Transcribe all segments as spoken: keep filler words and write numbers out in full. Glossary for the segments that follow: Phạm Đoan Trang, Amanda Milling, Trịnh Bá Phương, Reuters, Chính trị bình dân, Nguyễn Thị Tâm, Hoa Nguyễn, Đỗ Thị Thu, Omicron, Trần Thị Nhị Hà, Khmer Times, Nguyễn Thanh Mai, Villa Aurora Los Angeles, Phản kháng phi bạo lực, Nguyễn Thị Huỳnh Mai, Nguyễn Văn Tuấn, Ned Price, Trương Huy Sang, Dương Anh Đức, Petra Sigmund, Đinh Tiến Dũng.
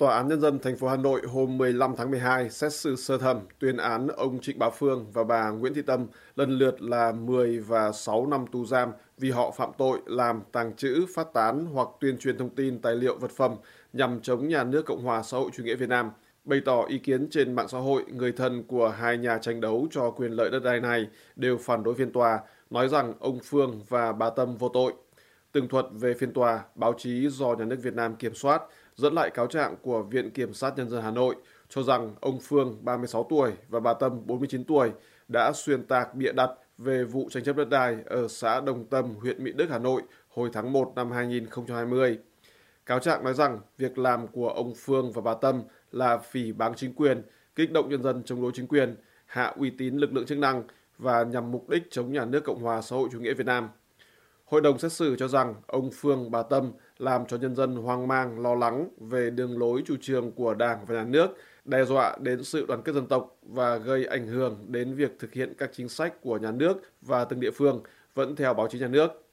Tòa án Nhân dân thành phố Hà Nội hôm mười lăm tháng mười hai xét xử sơ thẩm tuyên án ông Trịnh Bá Phương và bà Nguyễn Thị Tâm lần lượt là mười và sáu năm tù giam vì họ phạm tội làm, tàng trữ, phát tán hoặc tuyên truyền thông tin, tài liệu, vật phẩm nhằm chống nhà nước Cộng hòa xã hội chủ nghĩa Việt Nam. Bày tỏ ý kiến trên mạng xã hội, người thân của hai nhà tranh đấu cho quyền lợi đất đai này đều phản đối phiên tòa, nói rằng ông Phương và bà Tâm vô tội. Tường thuật về phiên tòa, báo chí do Nhà nước Việt Nam kiểm soát dẫn lại cáo trạng của Viện Kiểm sát Nhân dân Hà Nội cho rằng ông Phương, ba mươi sáu tuổi và bà Tâm, bốn mươi chín tuổi, đã xuyên tạc bịa đặt về vụ tranh chấp đất đai ở xã Đồng Tâm, huyện Mỹ Đức, Hà Nội hồi tháng một năm hai nghìn không trăm hai mươi. Cáo trạng nói rằng việc làm của ông Phương và bà Tâm là phỉ báng chính quyền, kích động nhân dân chống đối chính quyền, hạ uy tín lực lượng chức năng và nhằm mục đích chống nhà nước Cộng hòa xã hội chủ nghĩa Việt Nam. Hội đồng xét xử cho rằng ông Phương, bà Tâm làm cho nhân dân hoang mang, lo lắng về đường lối chủ trương của Đảng và Nhà nước, đe dọa đến sự đoàn kết dân tộc và gây ảnh hưởng đến việc thực hiện các chính sách của nhà nước và từng địa phương, vẫn theo báo chí nhà nước.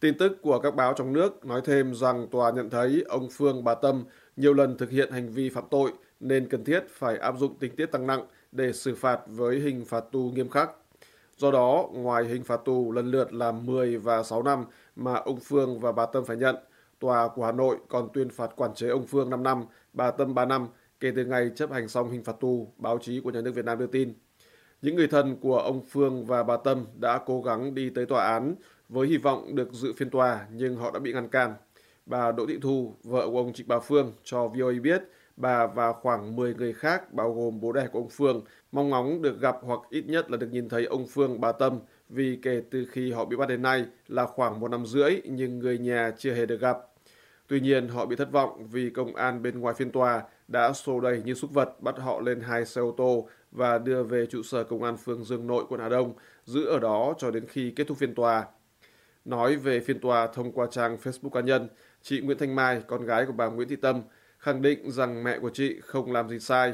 Tin tức của các báo trong nước nói thêm rằng tòa nhận thấy ông Phương, bà Tâm nhiều lần thực hiện hành vi phạm tội nên cần thiết phải áp dụng tình tiết tăng nặng để xử phạt với hình phạt tù nghiêm khắc. Do đó, ngoài hình phạt tù lần lượt là mười và sáu năm mà ông Phương và bà Tâm phải nhận, Tòa của Hà Nội còn tuyên phạt quản chế ông Phương năm năm, bà Tâm ba năm kể từ ngày chấp hành xong hình phạt tù, báo chí của Nhà nước Việt Nam đưa tin. Những người thân của ông Phương và bà Tâm đã cố gắng đi tới tòa án với hy vọng được dự phiên tòa nhưng họ đã bị ngăn cản. Bà Đỗ Thị Thu, vợ của ông Trịnh Bá Phương, cho vê o a biết bà và khoảng mười người khác bao gồm bố đẻ của ông Phương mong ngóng được gặp hoặc ít nhất là được nhìn thấy ông Phương, bà Tâm vì kể từ khi họ bị bắt đến nay là khoảng một năm rưỡi nhưng người nhà chưa hề được gặp. Tuy nhiên, họ bị thất vọng vì công an bên ngoài phiên tòa đã xô đẩy như súc vật bắt họ lên hai xe ô tô và đưa về trụ sở Công an phường Dương Nội, quận Hà Đông, giữ ở đó cho đến khi kết thúc phiên tòa. Nói về phiên tòa thông qua trang Facebook cá nhân, chị Nguyễn Thanh Mai, con gái của bà Nguyễn Thị Tâm, khẳng định rằng mẹ của chị không làm gì sai.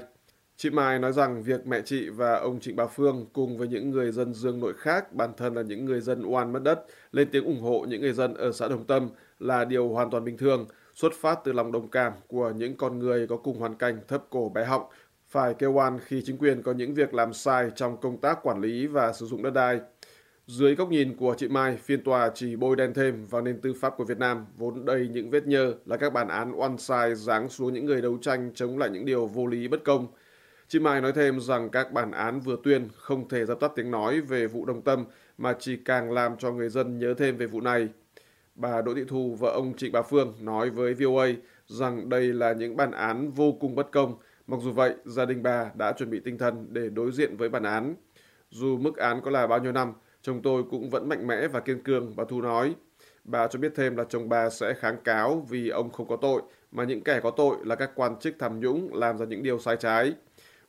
Chị Mai nói rằng việc mẹ chị và ông Trịnh Bá Phương cùng với những người dân Dương Nội khác, bản thân là những người dân oan mất đất, lên tiếng ủng hộ những người dân ở xã Đồng Tâm là điều hoàn toàn bình thường, xuất phát từ lòng đồng cảm của những con người có cùng hoàn cảnh thấp cổ bé họng, phải kêu oan khi chính quyền có những việc làm sai trong công tác quản lý và sử dụng đất đai. Dưới góc nhìn của chị Mai, phiên tòa chỉ bôi đen thêm vào nền tư pháp của Việt Nam, vốn đầy những vết nhơ là các bản án oan sai giáng xuống những người đấu tranh chống lại những điều vô lý bất công. Chị Mai nói thêm rằng các bản án vừa tuyên không thể dập tắt tiếng nói về vụ Đồng Tâm mà chỉ càng làm cho người dân nhớ thêm về vụ này. Bà Đỗ Thị Thu, vợ ông Trịnh Bá Phương, nói với vê o a rằng đây là những bản án vô cùng bất công. Mặc dù vậy, gia đình bà đã chuẩn bị tinh thần để đối diện với bản án. Dù mức án có là bao nhiêu năm, chồng tôi cũng vẫn mạnh mẽ và kiên cường, bà Thu nói. Bà cho biết thêm là chồng bà sẽ kháng cáo vì ông không có tội, mà những kẻ có tội là các quan chức tham nhũng làm ra những điều sai trái.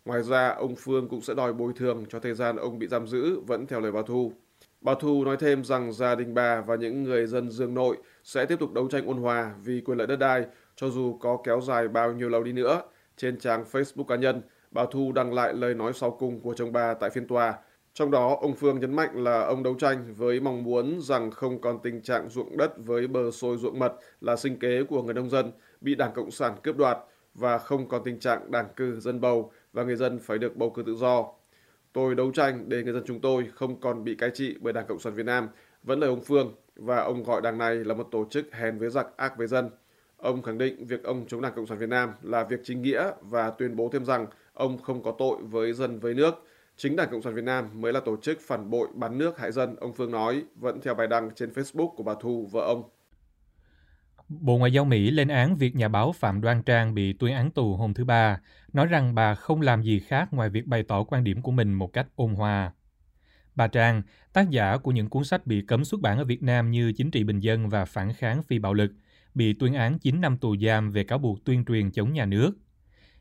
Ngoài ra, ông Phương cũng sẽ đòi bồi thường cho thời gian ông bị giam giữ, vẫn theo lời bà Thu. Bà Thu nói thêm rằng gia đình bà và những người dân Dương Nội sẽ tiếp tục đấu tranh ôn hòa vì quyền lợi đất đai, cho dù có kéo dài bao nhiêu lâu đi nữa. Trên trang Facebook cá nhân, bà Thu đăng lại lời nói sau cùng của chồng bà tại phiên tòa. Trong đó, ông Phương nhấn mạnh là ông đấu tranh với mong muốn rằng không còn tình trạng ruộng đất với bờ sôi ruộng mật là sinh kế của người nông dân bị Đảng Cộng sản cướp đoạt và không còn tình trạng đảng cử dân bầu và người dân phải được bầu cử tự do. Tôi đấu tranh để người dân chúng tôi không còn bị cai trị bởi Đảng Cộng sản Việt Nam, vẫn là ông Phương, và ông gọi đảng này là một tổ chức hèn với giặc, ác với dân. Ông khẳng định việc ông chống Đảng Cộng sản Việt Nam là việc chính nghĩa và tuyên bố thêm rằng ông không có tội với dân với nước. Chính Đảng Cộng sản Việt Nam mới là tổ chức phản bội, bán nước, hại dân, ông Phương nói, vẫn theo bài đăng trên Facebook của bà Thu, vợ ông. Bộ Ngoại giao Mỹ lên án việc nhà báo Phạm Đoan Trang bị tuyên án tù hôm thứ Ba, nói rằng bà không làm gì khác ngoài việc bày tỏ quan điểm của mình một cách ôn hòa. Bà Trang, tác giả của những cuốn sách bị cấm xuất bản ở Việt Nam như Chính trị bình dân và Phản kháng phi bạo lực, bị tuyên án chín năm tù giam về cáo buộc tuyên truyền chống nhà nước.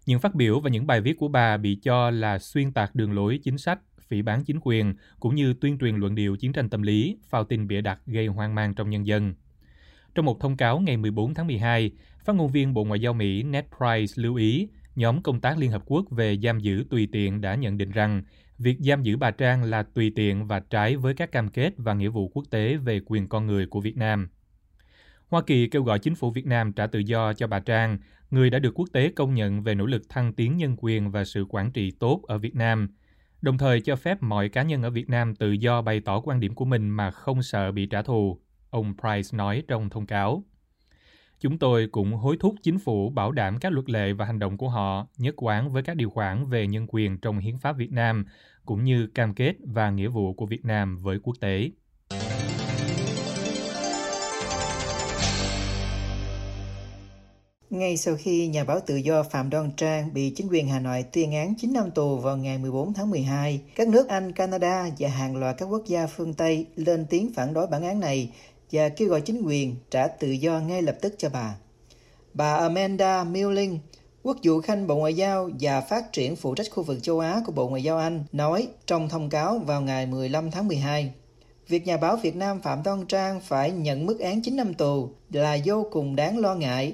Những phát biểu và những bài viết của bà bị cho là xuyên tạc đường lối chính sách, phỉ báng chính quyền, cũng như tuyên truyền luận điệu chiến tranh tâm lý, phao tin bịa đặt gây hoang mang trong nhân dân. Trong một thông cáo ngày mười bốn tháng mười hai, phát ngôn viên Bộ Ngoại giao Mỹ Ned Price lưu ý nhóm công tác Liên Hợp Quốc về giam giữ tùy tiện đã nhận định rằng việc giam giữ bà Trang là tùy tiện và trái với các cam kết và nghĩa vụ quốc tế về quyền con người của Việt Nam. Hoa Kỳ kêu gọi chính phủ Việt Nam trả tự do cho bà Trang, người đã được quốc tế công nhận về nỗ lực thăng tiến nhân quyền và sự quản trị tốt ở Việt Nam, đồng thời cho phép mọi cá nhân ở Việt Nam tự do bày tỏ quan điểm của mình mà không sợ bị trả thù, ông Price nói trong thông cáo. Chúng tôi cũng hối thúc chính phủ bảo đảm các luật lệ và hành động của họ nhất quán với các điều khoản về nhân quyền trong Hiến pháp Việt Nam, cũng như cam kết và nghĩa vụ của Việt Nam với quốc tế. Ngay sau khi nhà báo tự do Phạm Đoan Trang bị chính quyền Hà Nội tuyên án chín năm tù vào ngày mười bốn tháng mười hai, các nước Anh, Canada và hàng loạt các quốc gia phương Tây lên tiếng phản đối bản án này và kêu gọi chính quyền trả tự do ngay lập tức cho bà. Bà Amanda Milling, quốc vụ khanh Bộ Ngoại giao và Phát triển phụ trách khu vực châu Á của Bộ Ngoại giao Anh, nói trong thông cáo vào ngày mười lăm tháng mười hai, việc nhà báo Việt Nam Phạm Đoan Trang phải nhận mức án chín năm tù là vô cùng đáng lo ngại.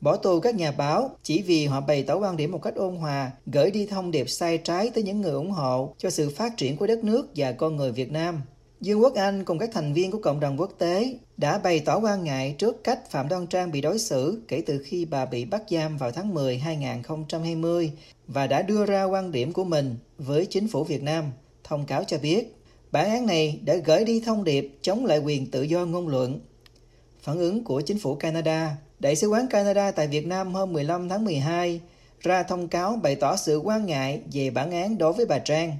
Bỏ tù các nhà báo chỉ vì họ bày tỏ quan điểm một cách ôn hòa, gửi đi thông điệp sai trái tới những người ủng hộ cho sự phát triển của đất nước và con người Việt Nam. Vương quốc Anh cùng các thành viên của cộng đồng quốc tế đã bày tỏ quan ngại trước cách Phạm Đoan Trang bị đối xử kể từ khi bà bị bắt giam vào tháng mười năm hai nghìn không trăm hai mươi và đã đưa ra quan điểm của mình với chính phủ Việt Nam. Thông cáo cho biết, bản án này đã gửi đi thông điệp chống lại quyền tự do ngôn luận. Phản ứng của chính phủ Canada, Đại sứ quán Canada tại Việt Nam hôm mười lăm tháng mười hai ra thông cáo bày tỏ sự quan ngại về bản án đối với bà Trang.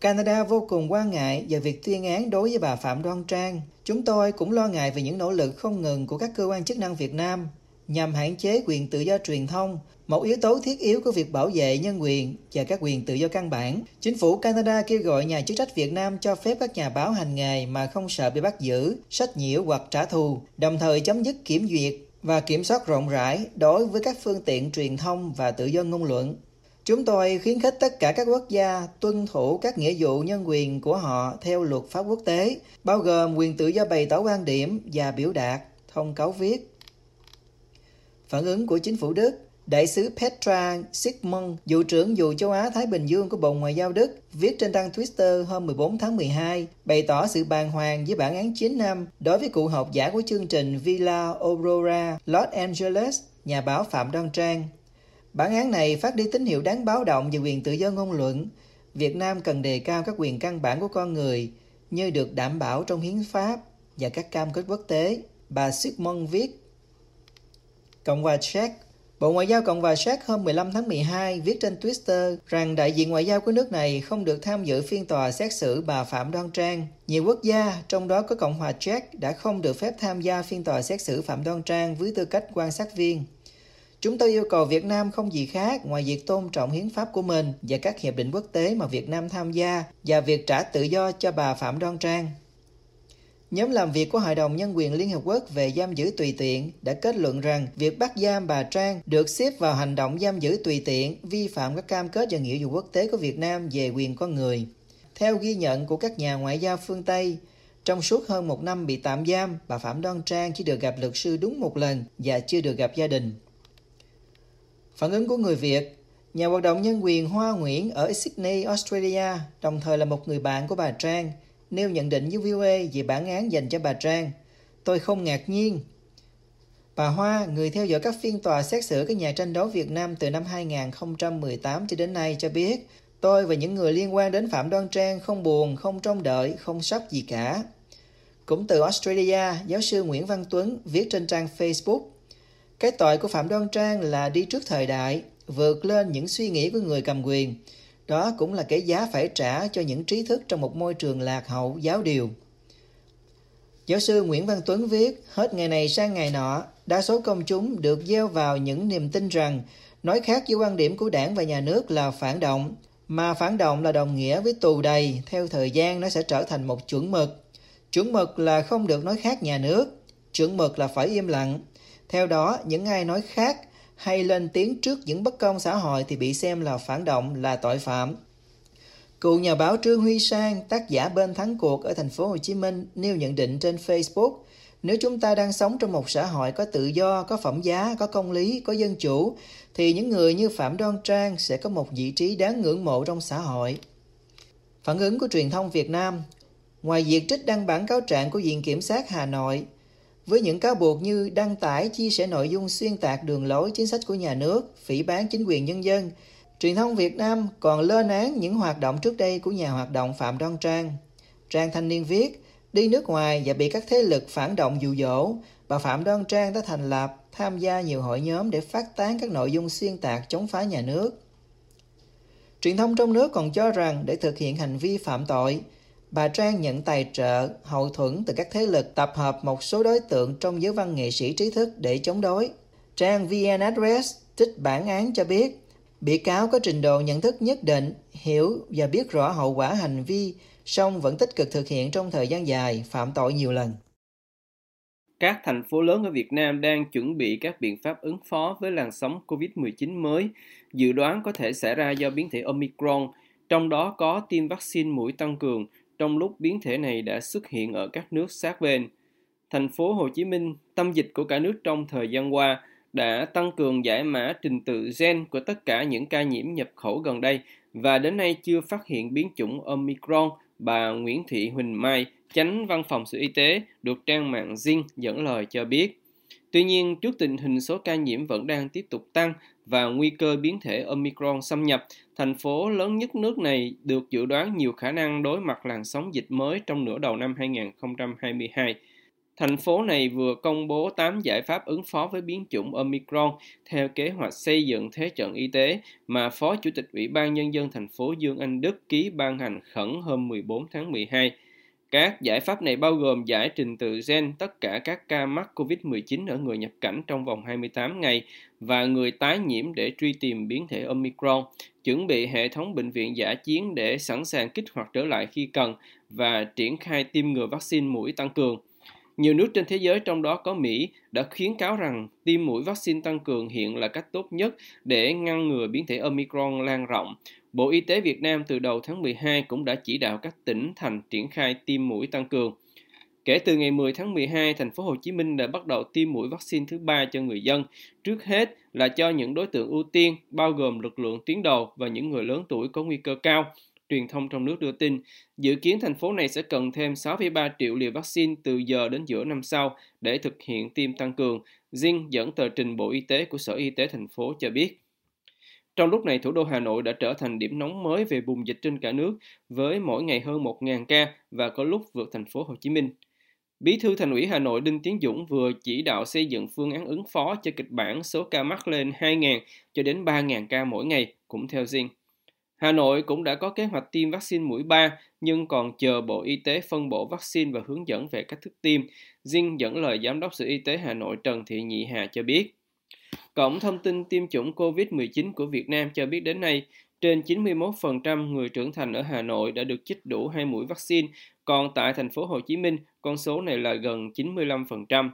Canada vô cùng quan ngại về việc tuyên án đối với bà Phạm Đoan Trang. Chúng tôi cũng lo ngại về những nỗ lực không ngừng của các cơ quan chức năng Việt Nam nhằm hạn chế quyền tự do truyền thông, một yếu tố thiết yếu của việc bảo vệ nhân quyền và các quyền tự do căn bản. Chính phủ Canada kêu gọi nhà chức trách Việt Nam cho phép các nhà báo hành nghề mà không sợ bị bắt giữ, sách nhiễu hoặc trả thù, đồng thời chấm dứt kiểm duyệt và kiểm soát rộng rãi đối với các phương tiện truyền thông và tự do ngôn luận. Chúng tôi khuyến khích tất cả các quốc gia tuân thủ các nghĩa vụ nhân quyền của họ theo luật pháp quốc tế, bao gồm quyền tự do bày tỏ quan điểm và biểu đạt, thông cáo viết. Phản ứng của chính phủ Đức, Đại sứ Petra Sigmund, vụ trưởng vụ châu Á-Thái Bình Dương của Bộ Ngoại giao Đức, viết trên trang Twitter hôm mười bốn tháng mười hai, bày tỏ sự bàng hoàng với bản án chín năm đối với cựu học giả của chương trình Villa Aurora Los Angeles, nhà báo Phạm Đoan Trang. Bản án này phát đi tín hiệu đáng báo động về quyền tự do ngôn luận. Việt Nam cần đề cao các quyền căn bản của con người như được đảm bảo trong hiến pháp và các cam kết quốc tế, bà Sigmund viết. Cộng hòa Séc, Bộ Ngoại giao Cộng hòa Séc hôm mười lăm tháng mười hai viết trên Twitter rằng đại diện ngoại giao của nước này không được tham dự phiên tòa xét xử bà Phạm Đoan Trang. Nhiều quốc gia, trong đó có Cộng hòa Séc, đã không được phép tham gia phiên tòa xét xử Phạm Đoan Trang với tư cách quan sát viên. Chúng tôi yêu cầu Việt Nam không gì khác ngoài việc tôn trọng hiến pháp của mình và các hiệp định quốc tế mà Việt Nam tham gia và việc trả tự do cho bà Phạm Đoan Trang. Nhóm làm việc của Hội đồng Nhân quyền Liên Hợp Quốc về giam giữ tùy tiện đã kết luận rằng việc bắt giam bà Trang được xếp vào hành động giam giữ tùy tiện vi phạm các cam kết và nghĩa vụ quốc tế của Việt Nam về quyền con người. Theo ghi nhận của các nhà ngoại giao phương Tây, trong suốt hơn một năm bị tạm giam, bà Phạm Đoan Trang chỉ được gặp luật sư đúng một lần và chưa được gặp gia đình. Phản ứng của người Việt, nhà hoạt động nhân quyền Hoa Nguyễn ở Sydney, Australia, đồng thời là một người bạn của bà Trang, nêu nhận định với vê o a về bản án dành cho bà Trang. Tôi không ngạc nhiên. Bà Hoa, người theo dõi các phiên tòa xét xử các nhà tranh đấu Việt Nam từ năm hai nghìn không trăm mười tám cho đến nay cho biết, tôi và những người liên quan đến Phạm Đoan Trang không buồn, không trông đợi, không sốc gì cả. Cũng từ Australia, giáo sư Nguyễn Văn Tuấn viết trên trang Facebook, cái tội của Phạm Đoan Trang là đi trước thời đại, vượt lên những suy nghĩ của người cầm quyền. Đó cũng là cái giá phải trả cho những trí thức trong một môi trường lạc hậu, giáo điều. Giáo sư Nguyễn Văn Tuấn viết, hết ngày này sang ngày nọ, đa số công chúng được gieo vào những niềm tin rằng nói khác với quan điểm của đảng và nhà nước là phản động, mà phản động là đồng nghĩa với tù đầy, theo thời gian nó sẽ trở thành một chuẩn mực. Chuẩn mực là không được nói khác nhà nước, chuẩn mực là phải im lặng. Theo đó, những ai nói khác hay lên tiếng trước những bất công xã hội thì bị xem là phản động, là tội phạm. Cựu nhà báo Trương Huy Sang, tác giả bên thắng cuộc ở thành phố Hồ Chí Minh, nêu nhận định trên Facebook, nếu chúng ta đang sống trong một xã hội có tự do, có phẩm giá, có công lý, có dân chủ, thì những người như Phạm Đoan Trang sẽ có một vị trí đáng ngưỡng mộ trong xã hội. Phản ứng của truyền thông Việt Nam, ngoài việc trích đăng bản cáo trạng của Viện Kiểm sát Hà Nội, với những cáo buộc như đăng tải, chia sẻ nội dung xuyên tạc đường lối chính sách của nhà nước, phỉ báng chính quyền nhân dân. Truyền thông Việt Nam còn lên án những hoạt động trước đây của nhà hoạt động Phạm Đoan Trang. Trang Thanh Niên viết, đi nước ngoài và bị các thế lực phản động dụ dỗ, bà Phạm Đoan Trang đã thành lập, tham gia nhiều hội nhóm để phát tán các nội dung xuyên tạc chống phá nhà nước. Truyền thông trong nước còn cho rằng để thực hiện hành vi phạm tội, bà Trang nhận tài trợ, hậu thuẫn từ các thế lực tập hợp một số đối tượng trong giới văn nghệ sĩ trí thức để chống đối. Trang vê en Address trích bản án cho biết, bị cáo có trình độ nhận thức nhất định, hiểu và biết rõ hậu quả hành vi, song vẫn tích cực thực hiện trong thời gian dài, phạm tội nhiều lần. Các thành phố lớn ở Việt Nam đang chuẩn bị các biện pháp ứng phó với làn sóng covid mười chín mới, dự đoán có thể xảy ra do biến thể Omicron, trong đó có tiêm vaccine mũi tăng cường, trong lúc biến thể này đã xuất hiện ở các nước sát bên. Thành phố Hồ Chí Minh, tâm dịch của cả nước trong thời gian qua, đã tăng cường giải mã trình tự gen của tất cả những ca nhiễm nhập khẩu gần đây và đến nay chưa phát hiện biến chủng Omicron, bà Nguyễn Thị Huỳnh Mai, Chánh Văn phòng Sở Y tế, được trang mạng Zing dẫn lời cho biết. Tuy nhiên, trước tình hình số ca nhiễm vẫn đang tiếp tục tăng và nguy cơ biến thể Omicron xâm nhập, thành phố lớn nhất nước này được dự đoán nhiều khả năng đối mặt làn sóng dịch mới trong nửa đầu năm hai không hai hai. Thành phố này vừa công bố tám giải pháp ứng phó với biến chủng Omicron theo kế hoạch xây dựng thế trận y tế mà Phó Chủ tịch Ủy ban Nhân dân thành phố Dương Anh Đức ký ban hành khẩn hôm mười bốn tháng mười hai. Các giải pháp này bao gồm giải trình tự gen tất cả các ca mắc covid mười chín ở người nhập cảnh trong vòng hai mươi tám ngày và người tái nhiễm để truy tìm biến thể Omicron, chuẩn bị hệ thống bệnh viện dã chiến để sẵn sàng kích hoạt trở lại khi cần và triển khai tiêm ngừa vaccine mũi tăng cường. Nhiều nước trên thế giới, trong đó có Mỹ, đã khuyến cáo rằng tiêm mũi vaccine tăng cường hiện là cách tốt nhất để ngăn ngừa biến thể Omicron lan rộng. Bộ Y tế Việt Nam từ đầu tháng mười hai cũng đã chỉ đạo các tỉnh thành triển khai tiêm mũi tăng cường. Kể từ ngày mười tháng mười hai, thành phố Hồ Chí Minh đã bắt đầu tiêm mũi vaccine thứ ba cho người dân, trước hết là cho những đối tượng ưu tiên, bao gồm lực lượng tuyến đầu và những người lớn tuổi có nguy cơ cao. Truyền thông trong nước đưa tin, dự kiến thành phố này sẽ cần thêm sáu phẩy ba triệu liều vaccine từ giờ đến giữa năm sau để thực hiện tiêm tăng cường, Zing dẫn tờ trình Bộ Y tế của Sở Y tế thành phố cho biết. Trong lúc này, thủ đô Hà Nội đã trở thành điểm nóng mới về bùng dịch trên cả nước, với mỗi ngày hơn một nghìn ca và có lúc vượt thành phố Hồ Chí Minh. Bí thư Thành ủy Hà Nội Đinh Tiến Dũng vừa chỉ đạo xây dựng phương án ứng phó cho kịch bản số ca mắc lên hai nghìn cho đến ba nghìn ca mỗi ngày, cũng theo Zing. Hà Nội cũng đã có kế hoạch tiêm vaccine mũi ba, nhưng còn chờ Bộ Y tế phân bổ vaccine và hướng dẫn về cách thức tiêm, Dinh dẫn lời Giám đốc Sở Y tế Hà Nội Trần Thị Nhị Hà cho biết. Cổng thông tin tiêm chủng covid mười chín của Việt Nam cho biết đến nay, trên chín mươi mốt phần trăm người trưởng thành ở Hà Nội đã được chích đủ hai mũi vaccine, còn tại thành phố Hồ Chí Minh, con số này là gần chín mươi lăm phần trăm.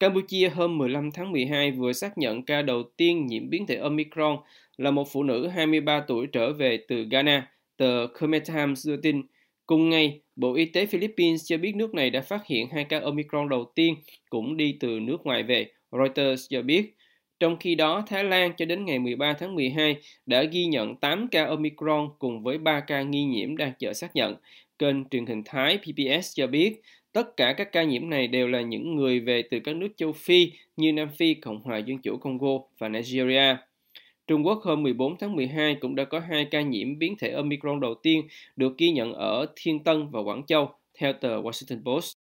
Campuchia hôm mười lăm tháng mười hai vừa xác nhận ca đầu tiên nhiễm biến thể Omicron là một phụ nữ hai mươi ba tuổi trở về từ Ghana, tờ Khmer Times đưa tin. Cùng ngày, Bộ Y tế Philippines cho biết nước này đã phát hiện hai ca Omicron đầu tiên cũng đi từ nước ngoài về, Reuters cho biết. Trong khi đó, Thái Lan cho đến ngày mười ba tháng mười hai đã ghi nhận tám ca Omicron cùng với ba ca nghi nhiễm đang chờ xác nhận. Kênh truyền hình Thái pê bê ét cho biết, tất cả các ca nhiễm này đều là những người về từ các nước châu Phi như Nam Phi, Cộng hòa Dân chủ Congo và Nigeria. Trung Quốc hôm mười bốn tháng mười hai cũng đã có hai ca nhiễm biến thể Omicron đầu tiên được ghi nhận ở Thiên Tân và Quảng Châu, theo tờ Washington Post.